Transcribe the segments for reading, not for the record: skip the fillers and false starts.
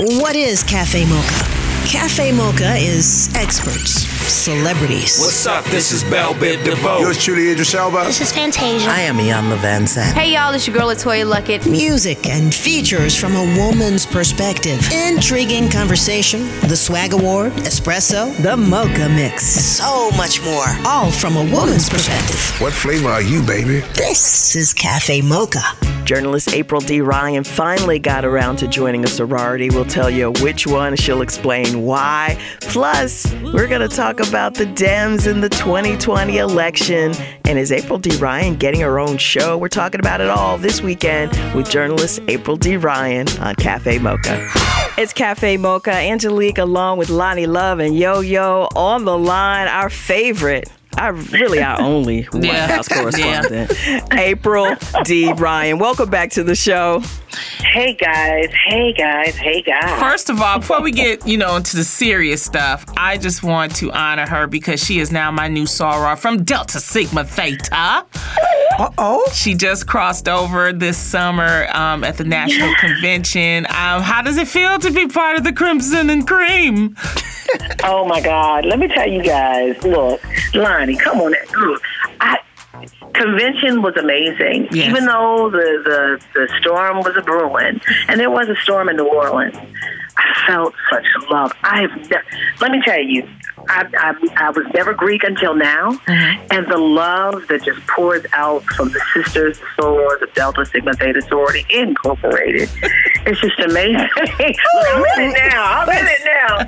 What is Cafe Mocha? Cafe Mocha is experts, celebrities. What's up? This is Belbit DeVoe. Yours truly, Idris Elba. This is Fantasia. I am Iyanla Van Sant. Hey, y'all, it's your girl, Latoya Luckett. Music and features from a woman's perspective. Intriguing conversation, the Swag Award, Espresso, the Mocha Mix. So much more, all from a woman's perspective. What flavor are you, baby? This is Cafe Mocha. Journalist April D. Ryan finally got around to joining a sorority. We'll tell you which one. She'll explain why. Plus, we're going to talk about the Dems in the 2020 election. And is April D. Ryan getting her own show? We're talking about it all this weekend with journalist April D. Ryan on Cafe Mocha. It's Cafe Mocha. Angelique along with Lonnie Love and Yo-Yo on the line. Our favorite. Our only White House correspondent, April D. Ryan. Welcome back to the show. Hey guys. First of all, before we get, into the serious stuff, I just want to honor her because she is now my new soror from Delta Sigma Theta. Uh-oh. She just crossed over this summer at the National Convention. How does it feel to be part of the Crimson and Cream? Oh, my God. Let me tell you guys. Look, Lonnie, come on. Look, convention was amazing, yes. Even though the storm was a brewing, and there was a storm in New Orleans. I felt such love. Let me tell you, I was never Greek until now, and the love that just pours out from the sisters, the sorors, the Delta Sigma Theta Sorority Incorporated. It's just amazing. I'm in it now.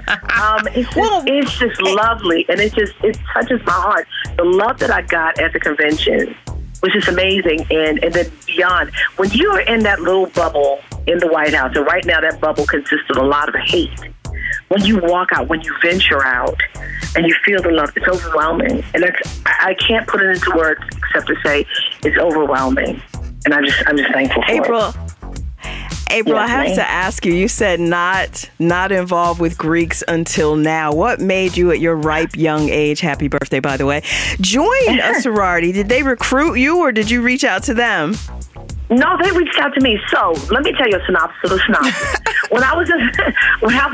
It's just lovely, and it touches my heart. The love that I got at the convention was just amazing, and then beyond. When you are in that little bubble in the White House, and right now that bubble consists of a lot of hate, when you walk out, when you venture out, and you feel the love, it's overwhelming. And I can't put it into words except to say it's overwhelming. And I'm just thankful for it. April, yes, I have to ask you. You said not involved with Greeks until now. What made you, at your ripe young age, happy birthday, by the way, join a sorority? Did they recruit you, or did you reach out to them? No, they reached out to me. So let me tell you a synopsis of the synopsis. When I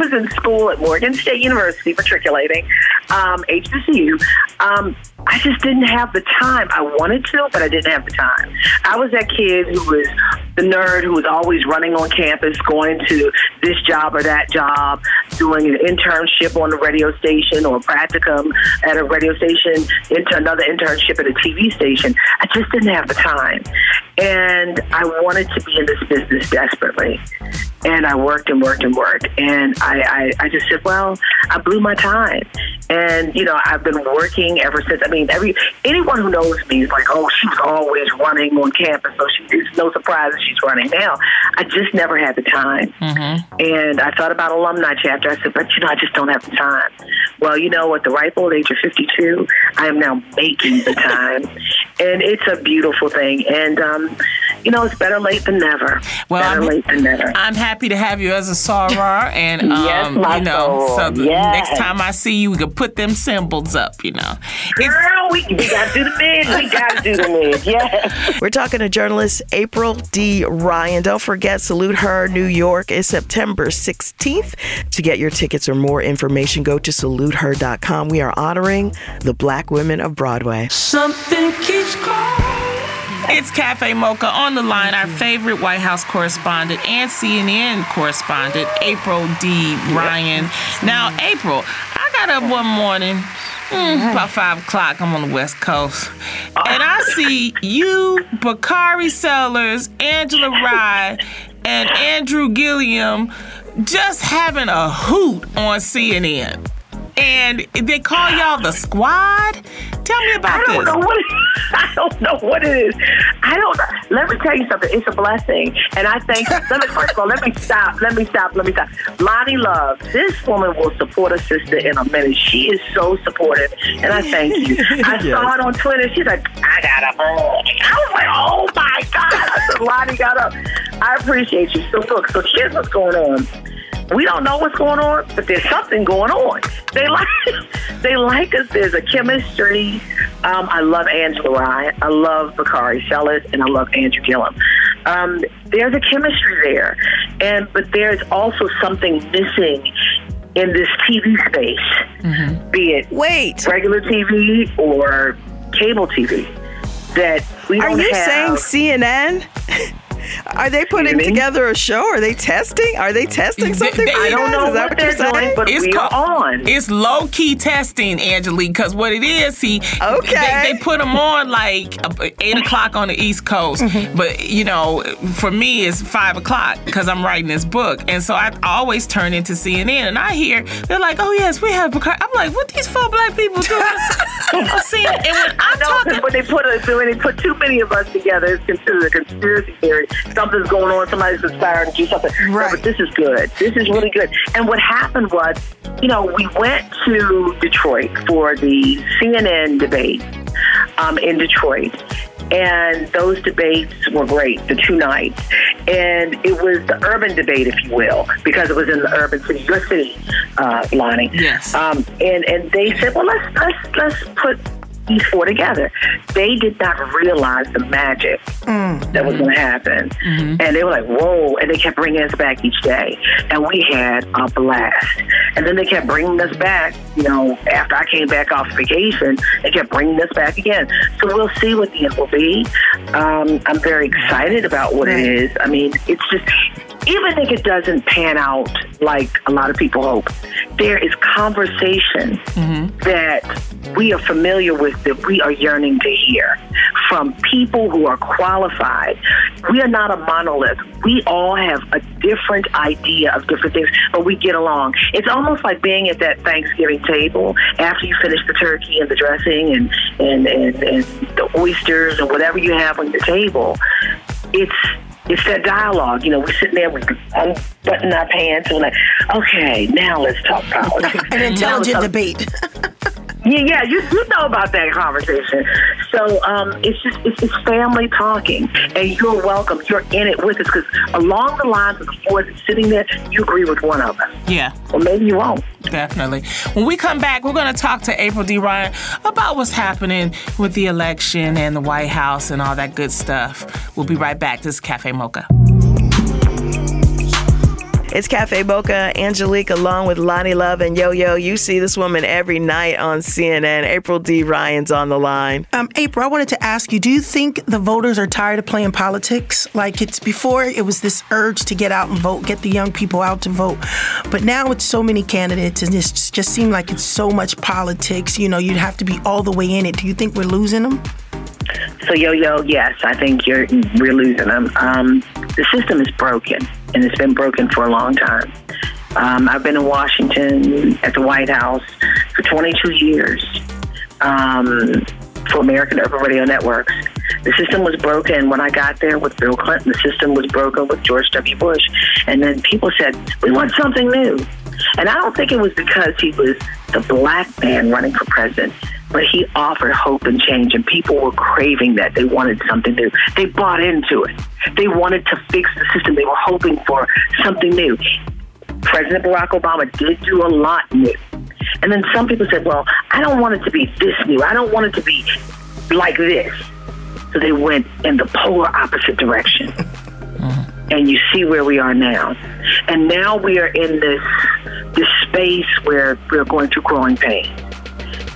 was in school at Morgan State University, matriculating HBCU, I just didn't have the time. I wanted to, but I didn't have the time. I was that kid who was the nerd who was always running on campus, going to this job or that job, doing an internship on the radio station or a practicum at a radio station, into another internship at a TV station. I just didn't have the time. And I wanted to be in this business desperately. And I worked. And I just said, well, I blew my time. And, I've been working ever since. I mean, anyone who knows me is like, oh, she's always running on campus. So it's no surprise that she's running now. I just never had the time. Mm-hmm. And I thought about alumni chapter. I said, but, I just don't have the time. Well, at the ripe old age of 52, I am now making the time. And it's a beautiful thing. And, it's better late than never. Well, I'm happy to have you as a soror. And, yes, so the next time I see you, we can put them symbols up, Girl, we got to do the bid. Yes. We're talking to journalist April D. Ryan. Don't forget, Salute Her New York is September 16th. To get your tickets or more information, go to saluteher.com. We are honoring the Black women of Broadway. Something keeps calling. It's Cafe Mocha on the line. Our favorite White House correspondent and CNN correspondent, April D. Ryan. Now, April, I got up one morning, about 5 o'clock. I'm on the West Coast. And I see you, Bakari Sellers, Angela Rye, and Andrew Gillum just having a hoot on CNN. And they call y'all the squad? Tell me about this. I don't know what it is. Let me tell you something. It's a blessing. And I think, first of all, let me stop. Lonnie Love, this woman will support her sister in a minute. She is so supportive. And I thank you. I saw it on Twitter. She's like, I got up. I was like, oh my God. I said, Lonnie got up. I appreciate you. So look, here's what's going on. We don't know what's going on, but there's something going on. They like us. There's a chemistry. I love Angela Rye. I love Bakari Sellers, and I love Andrew Gillum. There's a chemistry there, but there's also something missing in this TV space, mm-hmm. be it regular TV or cable TV. That we don't saying CNN? Are they putting together a show? Are they testing? Are they testing something? I don't know what they're doing, but we are on. It's low-key testing, Angelique, because what it is, see, they put them on like 8 o'clock on the East Coast. Mm-hmm. But, you know, for me, it's 5 o'clock because I'm writing this book. And so I always turn into CNN. And I hear, they're like, oh, yes, we have Bakari. I'm like, what these four black people doing? CNN. And when I'm talking... When they put too many of us together, it's considered a conspiracy theory. Something's going on. Somebody's inspiring to do something. Right. No, but this is good. This is really good. And what happened was, you know, we went to Detroit for the CNN debate in Detroit. And those debates were great, the two nights. And it was the urban debate, if you will, because it was in the urban city, your city, Lonnie. Yes. And they said, well, let's put these four together. They did not realize the magic that was going to happen. Mm-hmm. And they were like, whoa. And they kept bringing us back each day. And we had a blast. And then they kept bringing us back, you know, after I came back off vacation, they kept bringing us back again. So we'll see what the end will be. I'm very excited about what it is. I mean, it's just, even if it doesn't pan out like a lot of people hope, there is conversation that we are familiar with, that we are yearning to hear from people who are qualified. We are not a monolith. We all have a different idea of different things, but we get along. It's almost like being at that Thanksgiving table after you finish the turkey and the dressing and the oysters and whatever you have on your table. It's that dialogue. You know, we're sitting there, we unbutton our pants, and we're like, okay, now let's talk politics. An intelligent debate. Yeah, you know about that conversation. So it's just it's family talking, and you're welcome. You're in it with us, because along the lines of the four that's sitting there, you agree with one of us. Yeah. Well, maybe you won't. Definitely. When we come back, we're going to talk to April D. Ryan about what's happening with the election and the White House and all that good stuff. We'll be right back. This is Cafe Mocha. It's Cafe Mocha, Angelique, along with Lonnie Love and Yo-Yo. You see this woman every night on CNN. April D. Ryan's on the line. April, I wanted to ask you, do you think the voters are tired of playing politics? Like, it's before, it was this urge to get out and vote, get the young people out to vote. But now it's so many candidates, and it just seems like it's so much politics. You know, you'd have to be all the way in it. Do you think we're losing them? So, Yo-Yo, yes, I think we're losing them. The system is broken, and it's been broken for a long time. I've been in Washington at the White House for 22 years for American Urban Radio Networks. The system was broken when I got there with Bill Clinton. The system was broken with George W. Bush. And then people said, we want something new. And I don't think it was because he was the black man running for president. But he offered hope and change, and people were craving that. They wanted something new. They bought into it. They wanted to fix the system. They were hoping for something new. President Barack Obama did do a lot new. And then some people said, well, I don't want it to be this new. I don't want it to be like this. So they went in the polar opposite direction. And you see where we are now. And now we are in this space where we're going through growing pains.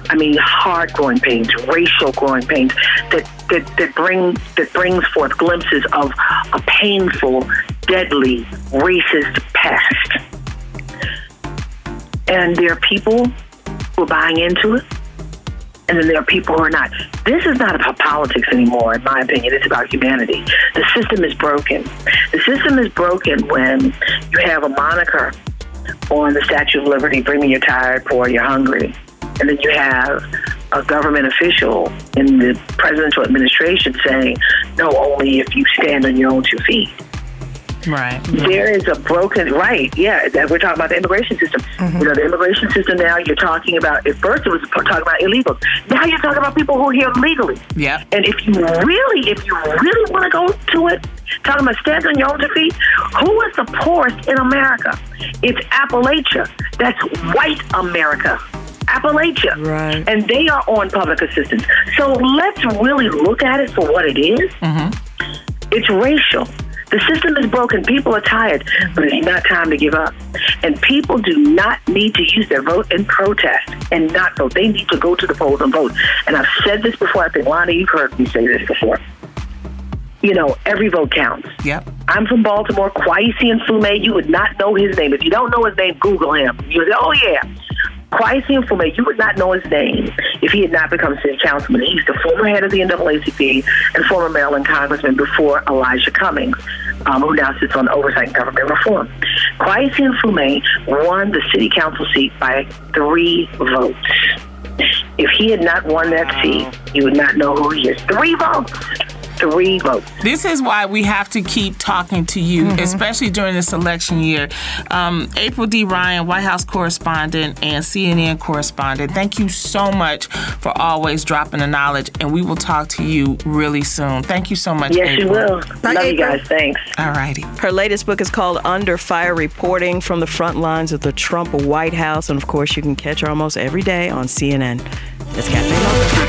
I mean, hard growing pains, racial growing pains that brings forth glimpses of a painful, deadly, racist past. And there are people who are buying into it, and then there are people who are not. This is not about politics anymore, in my opinion. It's about humanity. The system is broken. The system is broken when you have a moniker on the Statue of Liberty, bring me you're tired, poor, you're hungry. And then you have a government official in the presidential administration saying, no, only if you stand on your own 2 feet. Right. Mm-hmm. There is a broken, we're talking about the immigration system. Mm-hmm. You know, the immigration system now, you're talking about, at first it was talking about illegals. Now you're talking about people who are here legally. Yeah. And if you really want to go to it, talking about stand on your own 2 feet, who is the poorest in America? It's Appalachia. That's white America. Appalachia. Right. And they are on public assistance. So let's really look at it for what it is. Mm-hmm. It's racial. The system is broken. People are tired, but it's not time to give up. And people do not need to use their vote and protest and not vote. They need to go to the polls and vote. And I've said this before. I think, Lonnie, you've heard me say this before. You know, every vote counts. Yep. I'm from Baltimore. Kweisi Mfume, you would not know his name. If you don't know his name, Google him. You'll say, oh, yeah. Kweisi Mfume, you would not know his name if he had not become city councilman. He's the former head of the NAACP and former Maryland congressman before Elijah Cummings, who now sits on oversight and government reform. Kweisi Mfume won the city council seat by 3 votes. If he had not won that seat, you would not know who he is. 3 votes. 3 votes. This is why we have to keep talking to you, especially during this election year. April D. Ryan, White House correspondent and CNN correspondent, thank you so much for always dropping the knowledge, and we will talk to you really soon. Thank you so much, April. Yes, you will. Bye, Love April. You guys. Thanks. All righty. Her latest book is called Under Fire, Reporting from the Front Lines of the Trump White House, and of course, you can catch her almost every day on CNN. That's Cafe Mocha.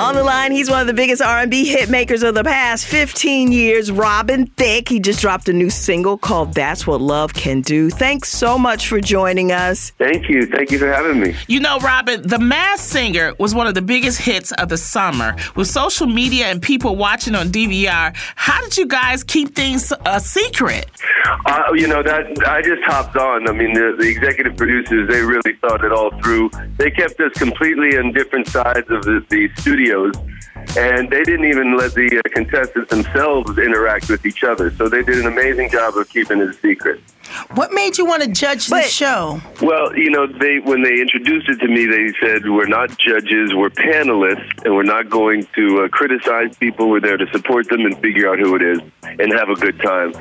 On the line, he's one of the biggest R&B hit makers of the past 15 years, Robin Thicke. He just dropped a new single called That's What Love Can Do. Thanks so much for joining us. Thank you. Thank you for having me. You know, Robin, The Masked Singer was one of the biggest hits of the summer. With social media and people watching on DVR, how did you guys keep things a secret? You know, that I just hopped on. I mean, the executive producers, they really thought it all through. They kept us completely on different sides of the studios, and they didn't even let the contestants themselves interact with each other. So they did an amazing job of keeping it a secret. What made you want to judge the show? Well, you know, when they introduced it to me, they said, we're not judges, we're panelists, and we're not going to criticize people. We're there to support them and figure out who it is and have a good time.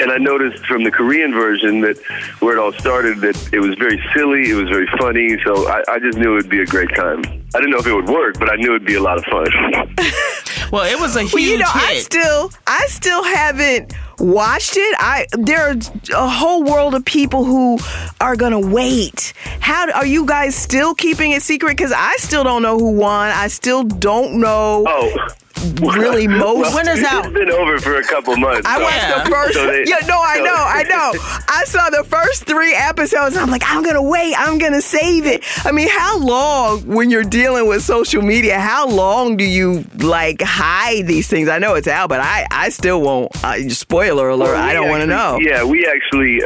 And I noticed from the Korean version that where it all started that it was very silly, it was very funny, so I just knew it would be a great time. I didn't know if it would work, but I knew it would be a lot of fun. Well, it was a huge hit. I still haven't watched it. There are a whole world of people who are going to wait. How are you guys still keeping it secret? Because I still don't know who won. I still don't know. Oh. Really, most winners out. It's been over for a couple months. I watched the first. I know. I saw the first 3 episodes. And I'm like, I'm gonna wait. I'm gonna save it. I mean, how long when you're dealing with social media? How long do you like hide these things? I know it's out, but I still won't. Spoiler alert! Well, I don't want to know. Yeah, we actually.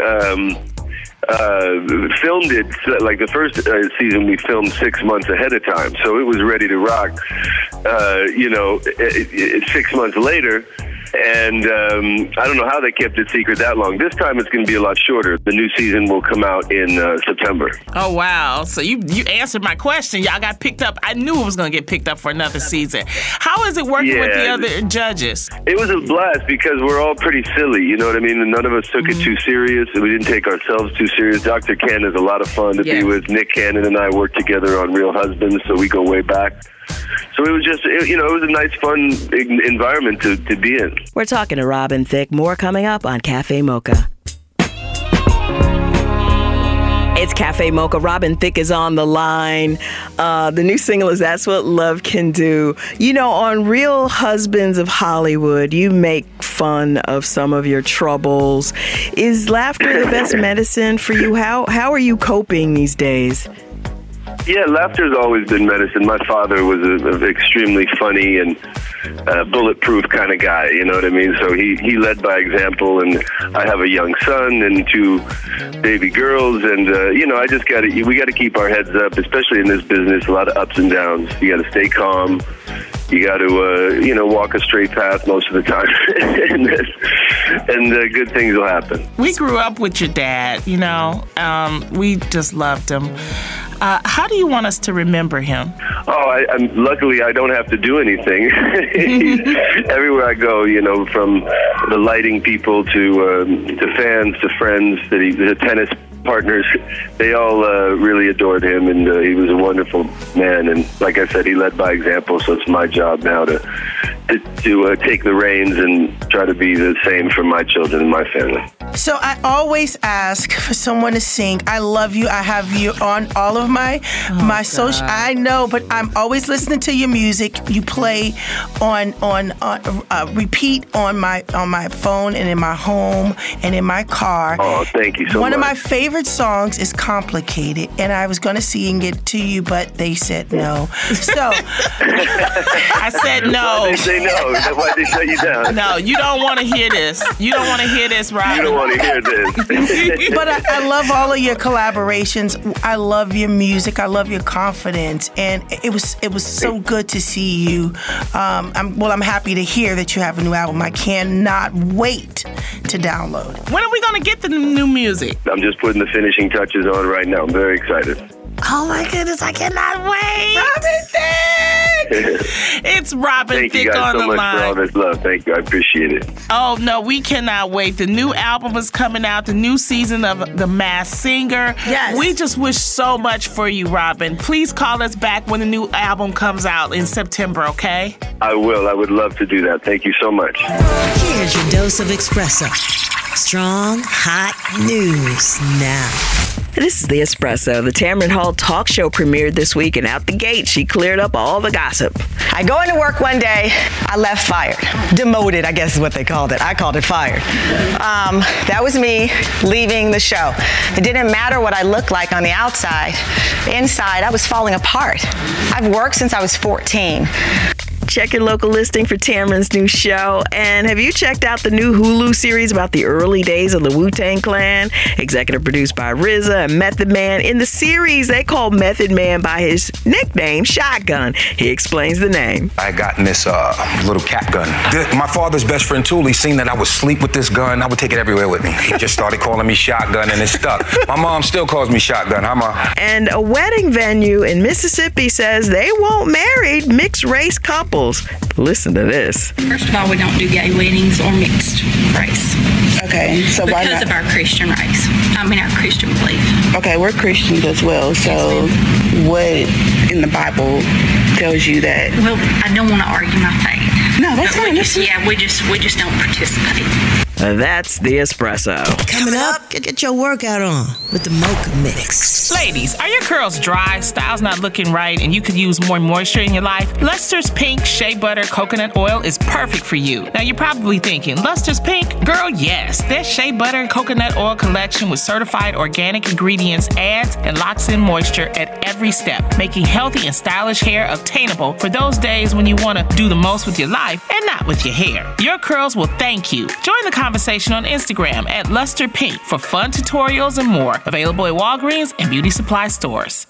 Filmed it like the first season. We filmed 6 months ahead of time, so it was ready to rock. 6 months later, and I don't know how they kept it secret that long. This time, it's going to be a lot shorter. The new season will come out in September. Oh wow! So you answered my question. Y'all got picked up. I knew it was going to get picked up for another season. How is it working with the other judges? It was a blast because we're all pretty silly. You know what I mean? None of us took it too serious. We didn't take ourselves too serious. Dr. Cannon is a lot of fun to be with. Nick Cannon and I work together on Real Husbands, so we go way back. So it was just, it was a nice, fun environment to be in. We're talking to Robin Thicke. More coming up on Cafe Mocha. It's Cafe Mocha. Robin Thicke is on the line. The new single is That's What Love Can Do. You know, on Real Husbands of Hollywood, you make fun of some of your troubles. Is laughter the best medicine for you? How are you coping these days? Yeah, laughter's always been medicine. My father was an extremely funny and bulletproof kind of guy, you know what I mean? So he led by example, and I have a young son and 2 baby girls, and, I just we got to keep our heads up, especially in this business, a lot of ups and downs. You got to stay calm. You got to, walk a straight path most of the time, and good things will happen. We grew up with your dad, we just loved him. How do you want us to remember him? Oh, luckily I don't have to do anything. Everywhere I go, from the lighting people to fans to friends, the tennis partners, they all really adored him, and he was a wonderful man. And like I said, he led by example, so it's my job now to to take the reins and try to be the same for my children and my family. So I always ask for someone to sing I Love You. I have you on all of my social. I know, but I'm always listening to your music. You play on repeat on my phone and in my home and in my car. Oh, thank you so much. One of my favorite songs is Complicated, and I was going to sing it to you, but they said no. So I said no. They say no. That's why they shut you down. No, you don't want to hear this. You don't want to hear this, Robin. You don't want to hear this. But I love all of your collaborations. I love your music. I love your confidence, and it was so good to see you. I'm happy to hear that you have a new album. I cannot wait to download. When are we gonna get the new music? I'm just putting the finishing touches on right now. I'm very excited. Oh my goodness, I cannot wait. Robin Thicke! It's Robin Thicke on the line. Thank you guys so much for all this love. Thank you. I appreciate it. Oh no, we cannot wait. The new album is coming out, the new season of The Masked Singer. Yes. We just wish so much for you, Robin. Please call us back when the new album comes out in September, okay? I will. I would love to do that. Thank you so much. Here's your dose of espresso. Strong, hot news now. This is The Espresso. The Tamron Hall talk show premiered this week, and out the gate, she cleared up all the gossip. I go into work one day, I left fired. Demoted, I guess is what they called it. I called it fired. That was me leaving the show. It didn't matter what I looked like on the outside. Inside, I was falling apart. I've worked since I was 14. Check your local listing for Tamron's new show. And have you checked out the new Hulu series about the early days of the Wu-Tang Clan? Executive produced by RZA and Method Man. In the series, they call Method Man by his nickname, Shotgun. He explains the name. I got in this little cap gun. My father's best friend, Tuli, seen that I would sleep with this gun. I would take it everywhere with me. He just started calling me Shotgun, and it stuck. My mom still calls me Shotgun. And a wedding venue in Mississippi says they won't marry mixed-race couples. Listen to this. First of all, we don't do gay weddings or mixed race. Okay, so why not? Because of our Christian race. I mean, our Christian belief. Okay, we're Christians as well, so what in the Bible tells you that? Well, I don't want to argue my faith. No, that's fine. We just don't participate. That's The Espresso. Coming up, get your workout on with the Mocha Mix. Ladies, are your curls dry, styles not looking right, and you could use more moisture in your life? Luster's Pink Shea Butter Coconut Oil is perfect for you. Now, you're probably thinking, Luster's Pink? Girl, yes. Their Shea Butter Coconut Oil collection with certified organic ingredients adds and locks in moisture at every step, making healthy and stylish hair obtainable for those days when you want to do the most with your life and not with your hair. Your curls will thank you. Join the conversation on Instagram at Luster Pink for fun tutorials and more. Available at Walgreens and beauty supply stores.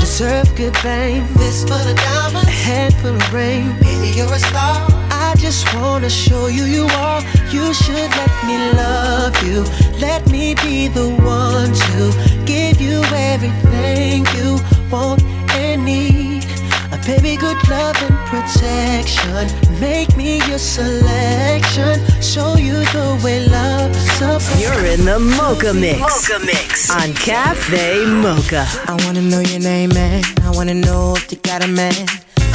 deserve good fame. Fist full of diamonds, a head full of rain. Baby, you're a star. I just wanna show you you are. You should let me love you. Let me be the one to give you everything you want and need. Baby, good love and protection. Make me your selection. Show you the way love supports. You're in the Mocha Mix. Mocha Mix on Cafe Mocha. I wanna know your name, man. I wanna know if you got a man.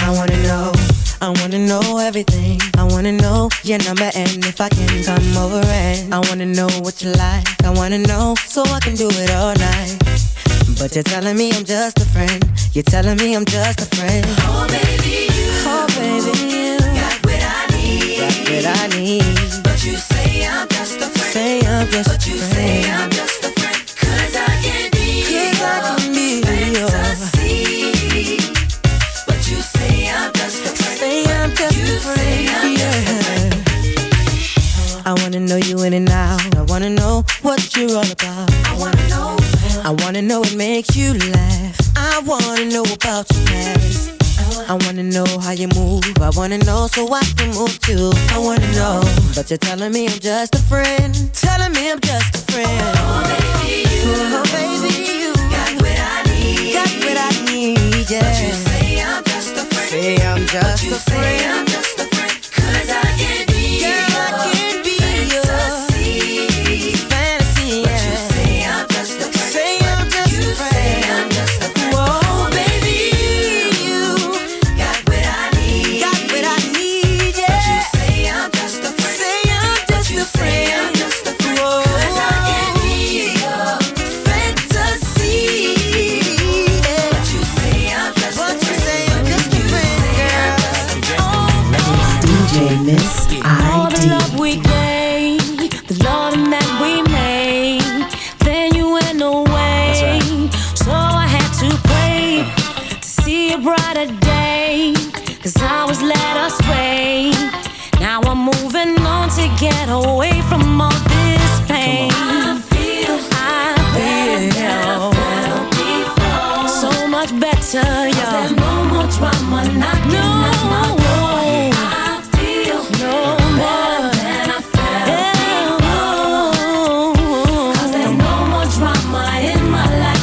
I wanna know. I wanna know everything. I wanna know your number and if I can come over and I wanna know what you like. I wanna know so I can do it all night. But you're telling me I'm just a friend. You're telling me I'm just a friend. Oh baby, you got what I need. Got what I need. But you say I'm just a friend. Say I'm just but a you friend. Say I'm just a friend. 'Cause I can be your fantasy. But you say I'm just a friend. Say I'm just a friend. Yeah. I wanna know you in and out. I wanna know what you're all about. I wanna know. I wanna know what makes you laugh. I wanna know about your past. I wanna know how you move. I wanna know so I can move too. I wanna know, but you're telling me I'm just a friend. Telling me I'm just a friend. Oh baby, you got what I need. Got what I need, yeah. But you say I'm just a friend. Say I'm just but you a friend. Say I'm just a friend. 'Cause I can be girl, your I can be fantasy. Your fantasy, yeah. But you say I'm just a friend. Get away from all this pain. I feel before. So much better, y'all. No more trauma knocking at my door. I feel better than I felt before. 'Cause there's no more drama in my life,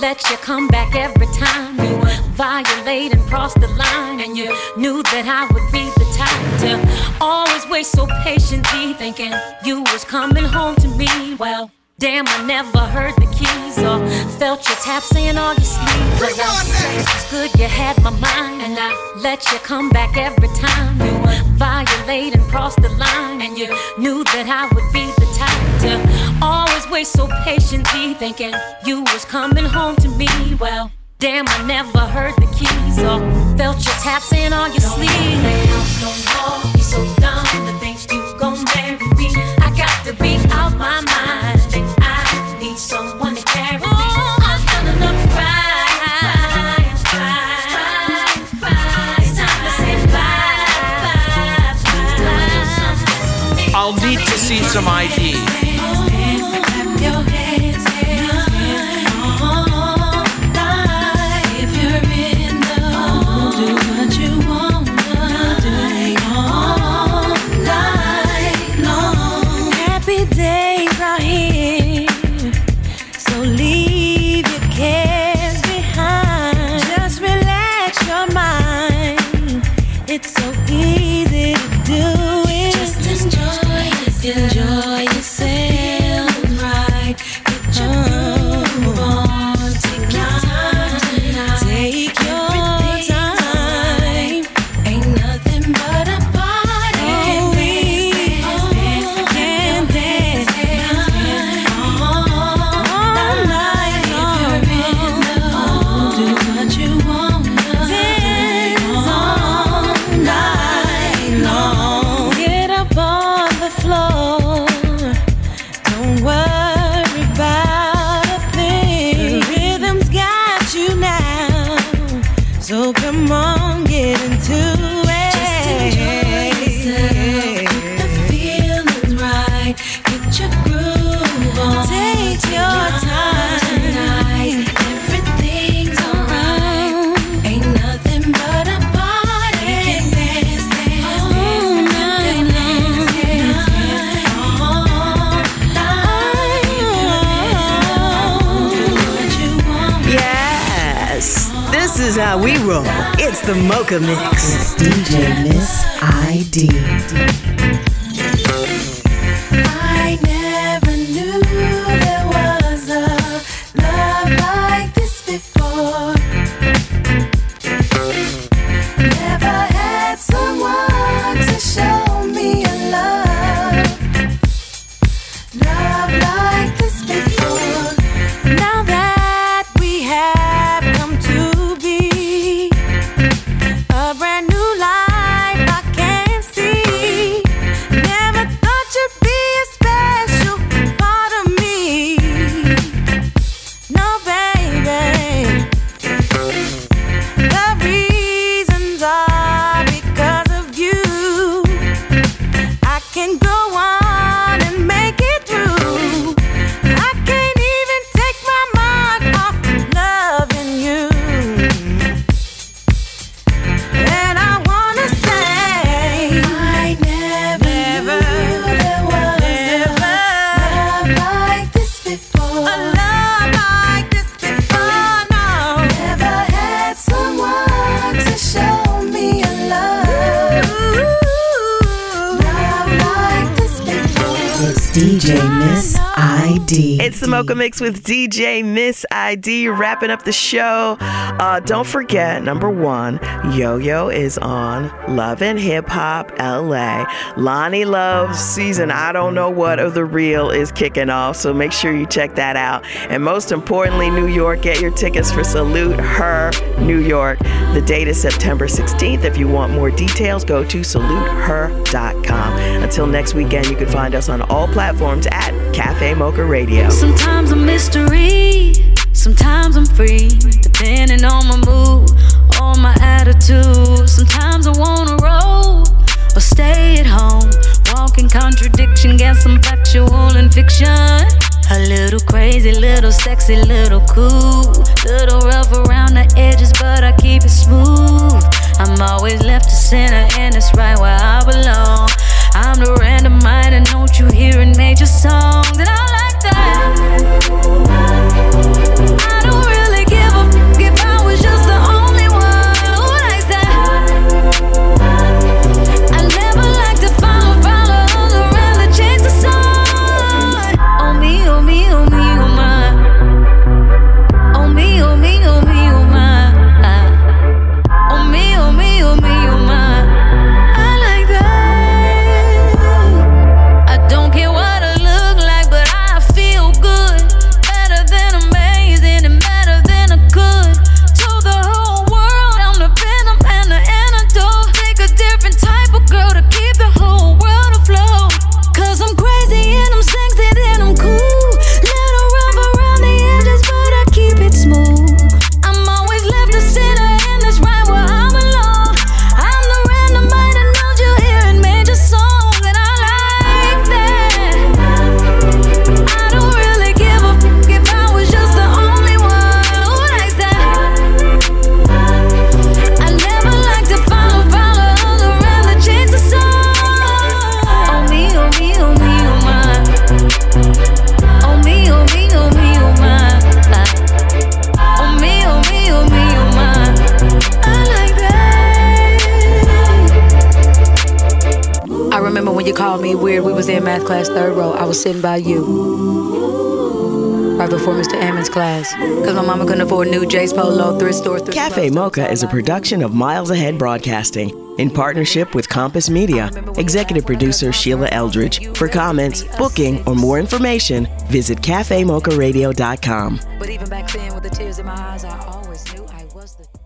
let you come back every time you would violate and cross the line, and you knew that I would be the type to always wait so patiently, thinking you was coming home to me. Well, damn, I never heard the keys or felt your taps in all your sleep. 'Cause it's good you had my mind, and I let you come back every time you would violate and cross the line, and you knew that I would be the type to always always wait so patiently, thinking you was coming home to me. Well, damn, I never heard the keys or felt your taps in on your sleeve. No more, be so dumb, the things you gon' marry me. I got to be out my mind, think I need someone to carry me. I'll need to see some ID. How we roll. It's the Mocha Mix. It's DJ Miss ID. I never knew there was a love like this before. Never had someone to show me a love like this before. Now that we have come to It's the Mocha Mix with DJ Miss ID wrapping up the show. Don't forget, number one, Yo-Yo is on Love and Hip Hop LA. Lonnie Love's season, I don't know what, of The Real is kicking off, so make sure you check that out. And most importantly, New York, get your tickets for Salute Her New York. The date is September 16th. If you want more details, go to saluteher.com. Until next weekend, you can find us on all platforms at Cafe Mocha Radio. Sometimes I'm mystery, sometimes I'm free, depending on my mood, on my attitude. Sometimes I wanna roll, but stay at home. Walk in contradiction, get some factual and fiction. A little crazy, little sexy, little cool, little rough around the edges, but I keep it smooth. I'm always left to center, and it's right where I belong. I'm the random mind, and don't you hear a major song that I like that? I don't really give a f*** if I was just the only one who likes that. I never like to follow all around the chase of sun. Oh me, oh me, oh me, oh my. Oh me, oh me, oh me, oh my. Oh me, oh me, oh me, oh my. I like that. class, third row, I was sitting by you. Right before Mr. Ammon's class. Because my mama couldn't afford new J's Polo, thrift store, thrift Cafe Mocha is a production of Miles Ahead Broadcasting in partnership with Compass Media. Executive producer Sheila Eldridge. For comments, booking, or more information, visit CafeMochaRadio.com. But even back then, with the tears in my eyes, I always knew I was the...